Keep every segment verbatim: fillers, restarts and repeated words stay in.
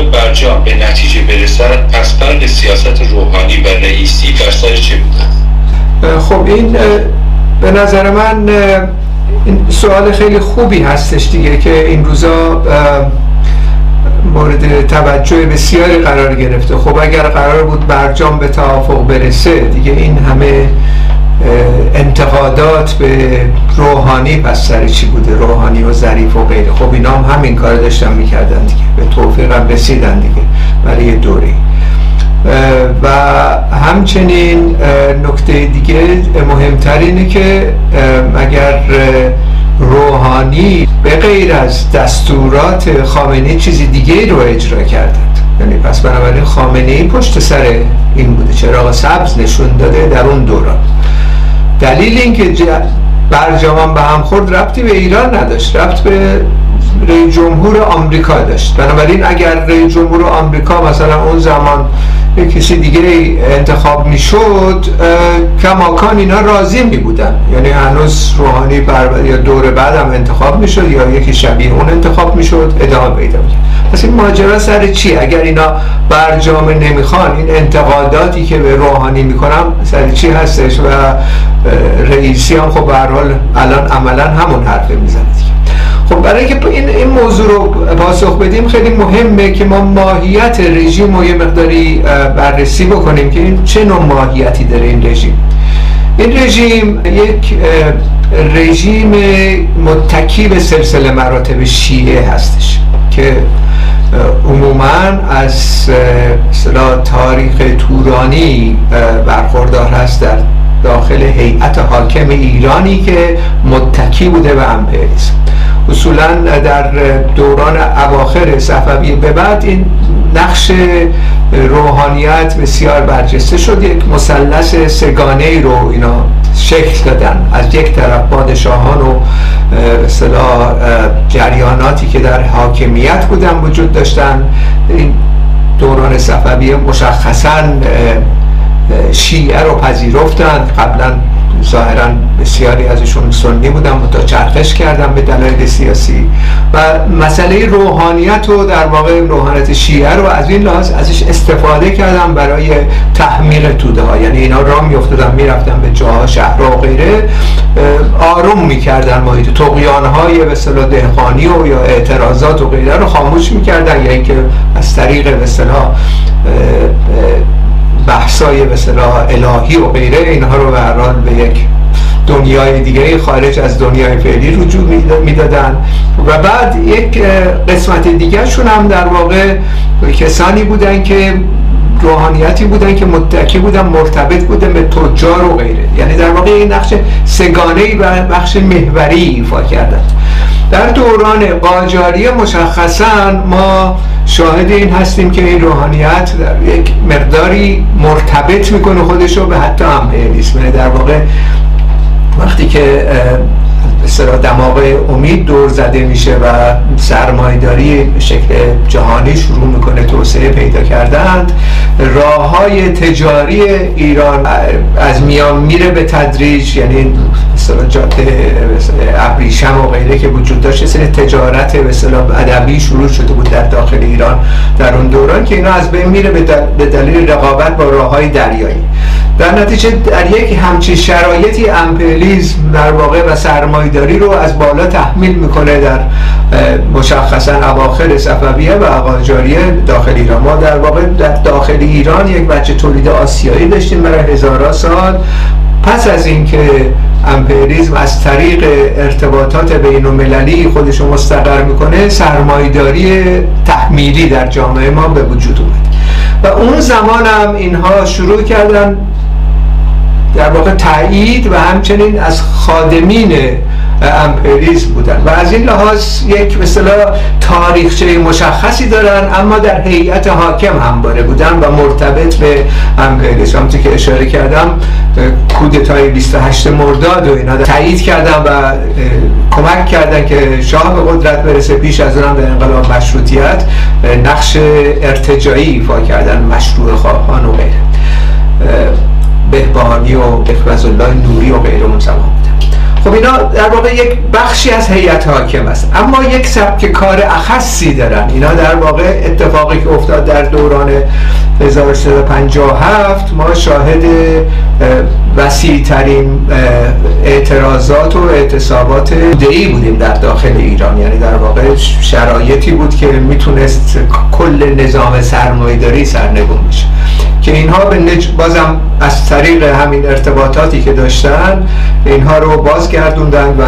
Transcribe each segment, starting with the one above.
توافق برجام به نتیجه برسد، پس فرق سیاست روحانی و رئیسی در سر چه بوده؟ خب این به نظر من این سوال خیلی خوبی هستش دیگه، که این روزا مورد توجه بسیاری قرار گرفته. خب اگر قرار بود برجام به توافق برسه، دیگه این همه انتقادات به روحانی پس سر چی بوده؟ روحانی و ظریف و غیره. خب اینا هم همین کار داشتن میکردن دیگه، به توفیق هم رسیدن دیگه برای یه دوری. و همچنین نکته دیگه مهمتر اینه که اگر روحانی به غیر از دستورات خامنه‌ای چیزی دیگه رو اجرا کردند، یعنی پس بنابراین خامنه‌ای پشت سر این بوده، چراغ سبز نشون داده در اون دوران. دلیل اینکه برجام به هم خورد ربطی به ایران نداشت، ربط به رئیس جمهور آمریکا داشت. بنابراین اگر رئیس جمهور آمریکا مثلا اون زمان کسی دیگه انتخاب میشد، کماکان اینا راضی می بودن، یعنی هنوز روحانی بر یا دور بعد هم انتخاب میشد یا یکی شبیه اون انتخاب میشد، ادامه پیدا می‌کرد. پس این ماجرا سر چی؟ اگر اینا برجام نمیخوان، این انتقاداتی که به روحانی میکنم سر چی هستش؟ و رئیسی هم خب به هر حال الان عملا همون حرف میزنه دیگه. خب برای اینکه این این موضوع رو پاسخ بدیم خیلی مهمه که ما ماهیت رژیم رو یه مقداری بررسی بکنیم که این چه نوع ماهیتی داره این رژیم. این رژیم یک رژیم متکی به سلسله مراتب شیعه هستش که عموما از اصطلاح تاریخ تورانی برخوردار هست در داخل هیئت حاکم ایرانی که متکی بوده به امپریالیسم. اصولا در دوران اواخر صفوی به بعد این نقش روحانیت بسیار برجسته شد، یک مثلث سگانه ای رو اینا شکل دادن، از یک طرف پادشاهان و به اصطلاح جریاناتی که در حاکمیت بودن وجود داشتن، این دوران صفوی مشخصاً شیعه رو پذیرفتند، قبلا ظاهرا بسیاری ازشون سنی بودن و تا چرخش کردن به دلایل سیاسی، و مسئله روحانیت و در واقع روحانیت شیعه رو از این لحاظ ازش استفاده کردن برای تحمیق توده ها، یعنی اینا را میافتادن میرفتن به جاها شهر و غیره، آروم میکردن محیط، طغیان های به اصطلاح دهقانی و یا اعتراضات و غیره رو خاموش میکردن، یا یعنی اینکه از طریق به اصطلاح بحثای به اصطلاح الهی و غیره اینها رو به هر حال به یک دنیای دیگه خارج از دنیای فعلی رجوع میدادن. و بعد یک قسمت دیگه شون هم در واقع کسانی بودن که روحانیتی بودن که متکی بودن، مرتبط بودن به تجار و غیره، یعنی در واقع این نقش سگانه‌ای و نقش محوری ایفا کردن. در دوران قاجاری مشخصاً ما شاهد این هستیم که این روحانیت در یک مقداری مرتبط میکنه خودش رو به حتی امپریالیسم، یعنی در واقع وقتی که بسیار دماغ امید دور زده میشه و سرمایه‌داری به شکل جهانی شروع میکنه توسعه پیدا کردن، راه های تجاری ایران از میان میره به تدریج، یعنی مثلا جاده ابریشم و غیره که وجود داشت، سری تجارت مثلا ادبی شروع شده بود در داخل ایران در اون دوران که اینا از بین میره به دلیل رقابت با راه های دریایی. در نتیجه در یک همچین شرایطی امپریالیسم در واقع و سرمایه‌داری رو از بالا تحمیل میکنه در مشخصاً اواخر صفویه و قاجاریه داخل ایران. ما در واقع در داخل ایران یک بچه تولید آسیایی داشتیم برای هزارها سال. پس از اینکه امپریالیسم از طریق ارتباطات بین‌المللی خودش رو مستقر میکنه، سرمایه‌داری تحمیلی در جامعه ما به وجود اومد و اون زمان هم اینها شروع کردن در واقع تایید و همچنین از خادمین امپریالیسم بودن و از این لحاظ یک مثلا تاریخچه مشخصی دارن، اما در هیئت حاکم همواره بودن و مرتبط به امپریالیسم. همونطور که اشاره کردم کودتای بیست و هشت مرداد و اینا تایید کردن و کمک کردن که شاه به قدرت برسه. پیش از اونم در انقلاب مشروطیت نقش ارتجایی ایفا کردن، مشروع خواهان و غیره، بهبهانی و اخوذالله نوری و غیره اون زمان بودن. خب اینا در واقع یک بخشی از هیئت حاکم است، اما یک سبک کار اخصی دارن. اینا در واقع اتفاقی که افتاد در دوران هزار و سیصد و پنجاه و هفت ما شاهد وسیع ترین اعتراضات و اعتصابات دعی بودیم در داخل ایران. یعنی در واقع شرایطی بود که میتونست کل نظام سرمایه‌داری سرنگون بشه، که اینها به نج... بازم از طریق همین ارتباطاتی که داشتن اینها رو بازگردوندن و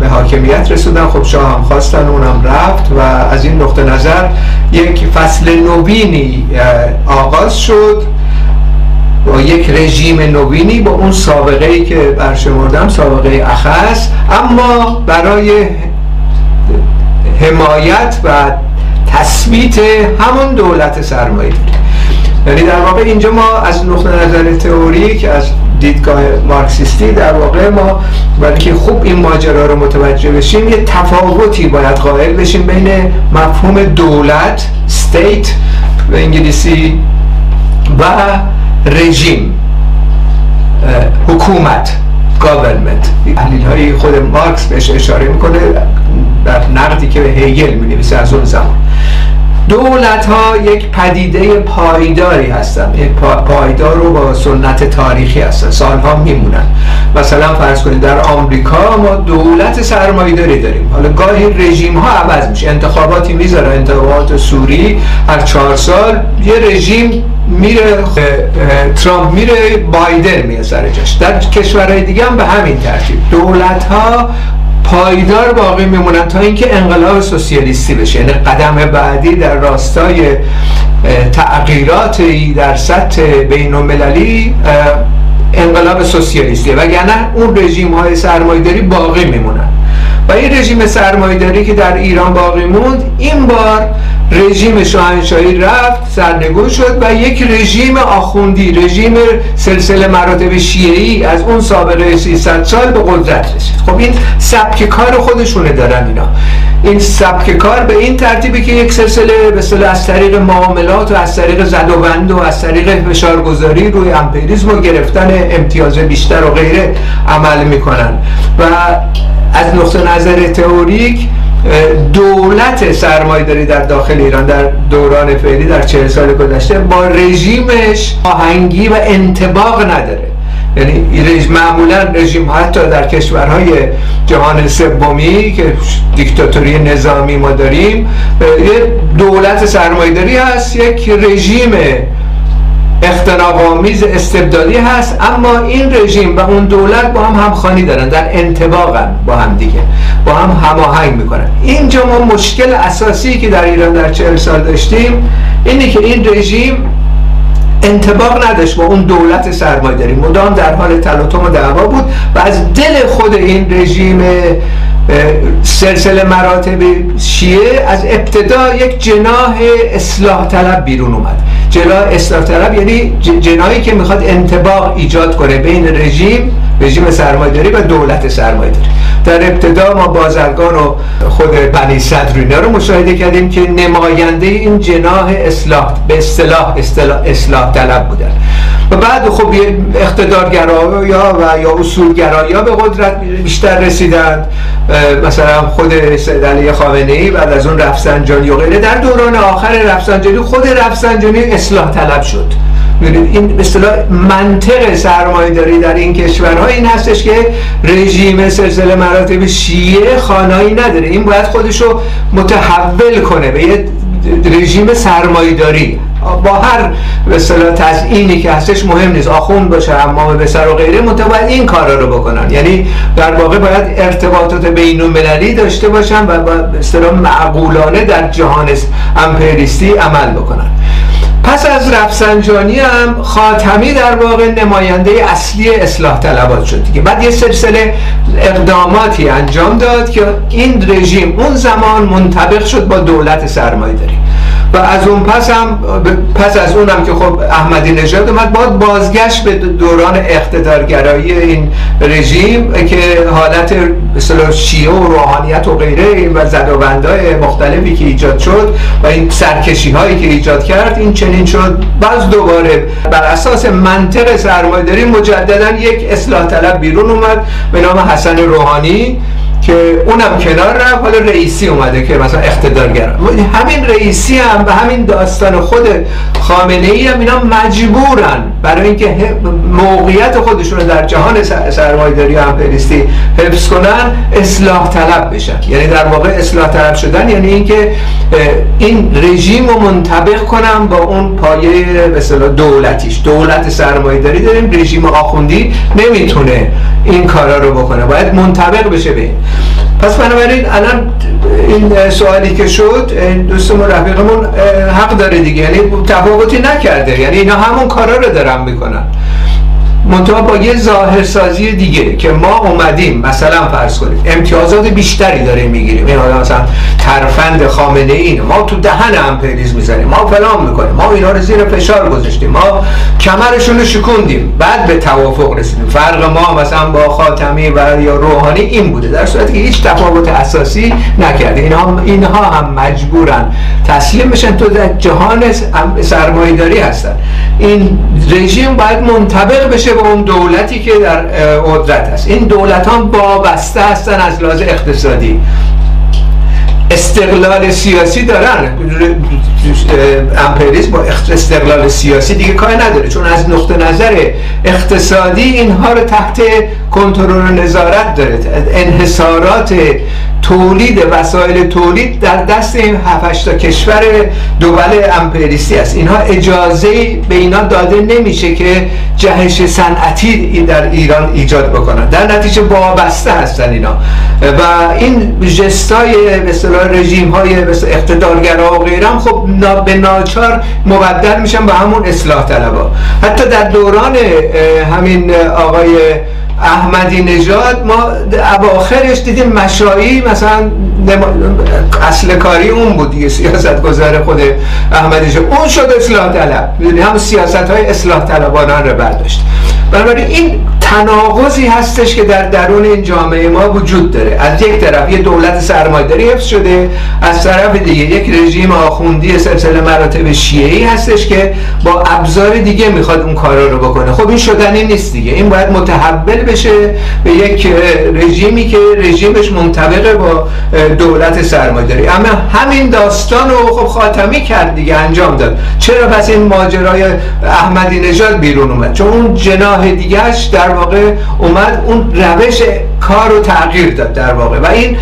به حاکمیت رسوندن. خب شاه هم خواستن، اونم رفت و از این نقطه نظر یک فصل نوینی آغاز شد و یک رژیم نوینی با اون سابقه ای که برشمردم، سابقه اخص، اما برای حمایت و تثبیت همون دولت سرمایه. یعنی در واقع اینجا ما از نقطه نظر تئوریک، از دیدگاه مارکسیستی در واقع ما ولی که خوب این ماجرا رو متوجه بشیم، یه تفاوتی باید قائل بشیم بین مفهوم دولت، state به انگلیسی، و رژیم، حکومت، government. تحلیل‌های خود مارکس بهش اشاره میکنه در نقدی که به هگل می‌نویسه از اون زمان. دولت ها یک پدیده پایداری هستند، پا، پایدار رو با سنت تاریخی هستن، سالها میمونن. مثلا فرض کنید در آمریکا ما دولت سرمایه‌داری داریم، حالا گاهی رژیم ها عوض میشه، انتخاباتی میذاره، انتخابات سوری هر چهار سال یه رژیم میره، ترامپ میره، بایدن میاد سر جاش. در کشورهای دیگه هم به همین ترتیب دولت ها پایدار باقی میمونن تا اینکه انقلاب سوسیالیستی بشه. یعنی قدم بعدی در راستای تغییراتی در سطح بین‌المللی انقلاب سوسیالیستیه، وگرنه اون رژیم‌های سرمایه‌داری باقی میمونن. و این رژیم سرمایه‌داری که در ایران باقی موند، این بار رژیم شاهنشاهی رفت، سرنگون شد و یک رژیم آخوندی، رژیم سلسله مراتب شیعی از اون سابقه سیصد سال به قدرت رسید. خب این سبک کار خودشونه دارن اینا. این سبک کار به این ترتیبه که یک سلسله به اصطلاح از طریق معاملات و از طریق زد و بند و از طریق فشارگذاری روی امپریالیسم و گرفتن امتیاز بیشتر و غیره عمل میکنن. و از نقطه نظر تئوریک دولت سرمایه‌داری در داخل ایران در دوران فعلی در چهل سال گذشته با رژیمش آهنگی و انطباق نداره. یعنی معمولا رژیم حتی در کشورهای جهان سومی که دیکتاتوری نظامی ما داریم، یه دولت سرمایه‌داری هست، یک رژیم اختناق‌آمیز استبدادی هست، اما این رژیم و اون دولت با هم همخوانی دارن، در انطباقن با هم دیگه، با هم هماهنگ میکنن. اینجا ما مشکل اساسی که در ایران در چهل سال داشتیم اینه که این رژیم انطباق نداشت با اون دولت سرمایه‌داری، مدام در حال تلاطم و دعوا بود و از دل خود این رژیم سلسله مراتب شیعه از ابتدا یک جناح اصلاح طلب بیرون اومد. جناح اصلاح طلب یعنی جناحی که میخواد انطباق ایجاد کنه بین رژیم رژیم سرمایه‌داری و دولت سرمایه‌داری. در ابتدا ما بازرگان و خود بنی صدر اینا رو مشاهده کردیم که نماینده این جناح اصلاح به اصطلاح اصلاح طلب بودن و بعد خب اقتدارگراها یا و یا اصولگراها به قدرت بیشتر رسیدند. مثلا خود سید علی خامنه‌ای بعد از اون رفسنجانی و غیره. در دوران آخر رفسنجانی خود رفسنجانی اصلاح طلب شد. این به اصطلاح منطق سرمایه‌داری در این کشورها این هستش که رژیم سلسله مراتب شیعه خانایی نداره، این باید خودش رو متحول کنه به یه رژیم سرمایه‌داری با هر به اصطلاح تزیینی که هستش، مهم نیست آخوند باشه، حمام بسر و غیره، متوجه این کارا رو بکنن. یعنی در واقع باید ارتباطات بین‌المللی داشته باشن و به اصطلاح معقولانه در جهان امپریالیستی عمل بکنن. پس از رفسنجانی هم خاتمی در واقع نماینده اصلی اصلاح طلبات شد دیگه. بعد یه سلسله اقداماتی انجام داد که این رژیم اون زمان منطبق شد با دولت سرمایه‌داری. و از اون پس هم پس از اونم که خب احمدی نژاد اومد، باید بازگشت به دوران اقتدارگرایی این رژیم که حالت مثلا شیعه و روحانیت و غیره و زدوبندهای مختلفی که ایجاد شد و این سرکشی هایی که ایجاد کرد این چنین شد. باز دوباره بر اساس منطق سرمایه‌داری مجددا یک اصلاح طلب بیرون اومد به نام حسن روحانی که اونم کنار رفت، حالا رئیسی اومده که مثلا اقتدارگرا. همین رئیسی هم و همین داستان خود خامنه ای هم اینا مجبورن برای اینکه موقعیت خودشون رو در جهان سرمایه‌داری و امپریالیستی حفظ کنن اصلاح طلب بشن. یعنی در واقع اصلاح طلب شدن یعنی اینکه این رژیم رو منطبق کنن با اون پایه به اصطلاح دولتیش. دولت سرمایه‌داری داریم، رژیم آخوندی نمیتونه این کارا رو بکنه، باید منطبق بشه به. پس بنابراین الان این سوالی که شد دوستمون رفیقمون حق داره دیگه، یعنی تفاوتی نکرده، یعنی اینا همون کارا رو دارن میکنن منطقه با یه ظاهرسازی دیگه که ما اومدیم مثلا فرض کنیم امتیازات بیشتری داریم میگیریم، این حالا مثلا ترفند خامنه این ما تو دهن امپریالیسم میزنیم، ما فلان میکنیم، ما اینا رو زیر فشار گذاشتیم، ما کمرشون رو شکوندیم، بعد به توافق رسیدیم. فرق ما مثلا با خاتمی و یا روحانی این بوده، در صورتی که هیچ تفاوت اساسی نکرده. اینها اینها هم مجبورن تسلیم بشن، تو در جهان سرمایه‌داری هستن. این رژیم باید منطبق بشه به اون دولتی که در قدرت است. این دولت ها وابسته هستن از لحاظ اقتصادی، استقلال سیاسی دارن. امپریالیسم با استقلال سیاسی دیگه کاری نداره، چون از نقطه نظر اقتصادی اینها رو تحت کنترل نظارت داره. انحصارات تولید، وسایل تولید در دست این هفت تا کشور دوبله امپریالیستی است. اینها اجازه به اینا داده نمیشه که جهش صنعتی در ایران ایجاد بکنن، در نتیجه وابسته هستن اینا. و این ژستای به اصطلاح رژیم‌های اقتدارگرا و غیره خب به ناچار مبدل میشن به همون اصلاح طلبا. حتی در دوران همین آقای احمدی نژاد ما اواخرش دیدیم مشایی مثلا اصل کاری اون بود دیگه، سیاست گذار خود احمدی نژاد اون شد اصلاح طلب، هم سیاست های اصلاح طلبانان رو برداشت. بنابراین این تناقضی هستش که در درون این جامعه ما وجود داره. از یک طرف یه دولت سرمایه‌داری حفظ شده، از طرف دیگه یک رژیم آخوندی سلسله مراتب شیعی هستش که با ابزار دیگه میخواد اون کارا رو بکنه. خب این شدنی نیست دیگه، این باید متحول بشه به یک رژیمی که رژیمش منطبقه با دولت سرمایه‌داری. اما همین داستان رو خب خاتمی کرد دیگه، انجام داد. چرا پس این ماجرای احمدی نژاد بیرون اومد؟ چون اون جناح دیگه‌اش در واقع اومد اون روش کار رو تغییر داد در واقع، و این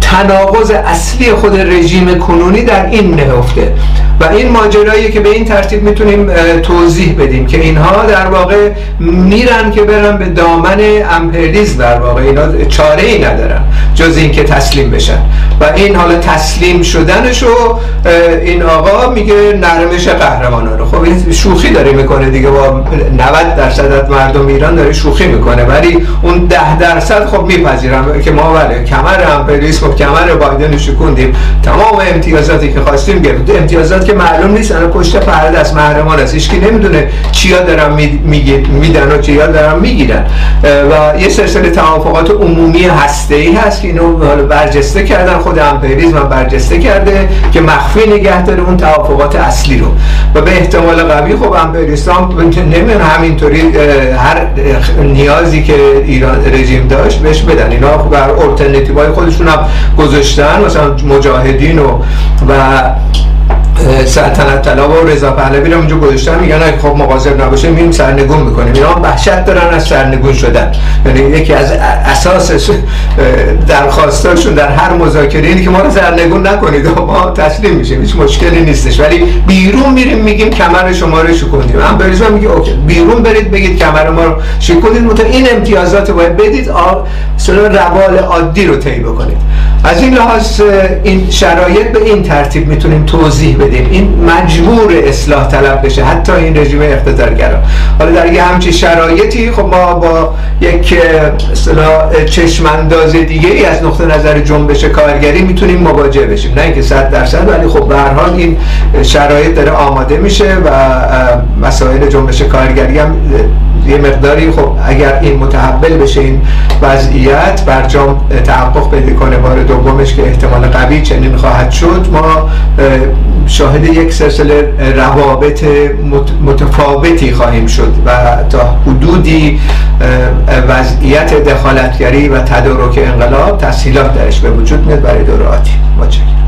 تناقض اصلی خود رژیم کنونی در این نهفته. و این ماجراییه که به این ترتیب میتونیم توضیح بدیم که اینها در واقع میرن که برن به دامن امپریالیسم، در واقع اینا چاره ای ندارن جز اینکه تسلیم بشن. و این حالا تسلیم شدنشو این آقا میگه نرمش قهرمانان رو. خب این شوخی داره میکنه دیگه، با نود درصد از مردم ایران داره شوخی میکنه، ولی اون ده درصد خب میپذیرن که ما بله کمر امپریالیسم و کمر بایدن شکوندیم، تمام امتیازاتی که خواستیم گرفتیم، امتیازات که معلوم نیست الان پشت پرده است، محرمان است، هیچ کی نمیدونه چیا دارن میدن و چیا دارن میگیرن. و یه سلسله توافقات عمومی هسته‌ای هست که اینو برجسته کردن، خود امپریالیسم هم برجسته کرده که مخفی نگه داره اون توافقات اصلی رو. و به احتمال قوی خب امپریالیست‌ها نمی‌دونن همینطوری هر نیازی که ایران رژیم داشت بهش بدن، اینا بر آلترناتیوهای خودشون هم گذاشتن، مثلا مجاهدین و و سلطنت طلب و رضا پهلوی رو اونجا گذاشتن، میگن اگه خب مواظب نباشه میریم سرنگون میکنیم. اینا وحشت دارن از سرنگون شدن، یعنی یکی از اساس درخواستاشون در هر مذاکره اینه که ما رو سرنگون نکنید و ما تسلیم میشیم، هیچ مشکلی نیستش، ولی بیرون میریم میگیم کمر شما رو شکوندیم. امپریالیسم میگه اوکی بیرون برید بگید کمر ما رو شکوندید، متأ این امتیازات رو باید بدید، اصلا روال عادی رو طی بکنید. از این لحاظ این شرایط به این ترتیب میتونیم توضیح بدیم بدیم. این مجبور اصلاح طلب بشه، حتی این رژیم اقتدارگرا. حالا در یه همچین شرایطی خب ما با یک اصطلاح چشمانداز دیگه ای از نقطه نظر جنبش کارگری میتونیم مواجه بشیم، نه اینکه صد درصد، ولی خب به هر حال این شرایط داره آماده میشه و مسائل جنبش کارگری هم یه مقداری خب اگر این متحول بشه، این وضعیت برجام تحقق پیدا کنه بار دومش که احتمال قوی چنین خواهد شد، ما شاهد یک سلسله روابط متفاوتی خواهیم شد و تا حدودی وضعیت دخالتگری و تدارک انقلاب تسهیلات درش به وجود میاد برای دور آتی. متشکرم.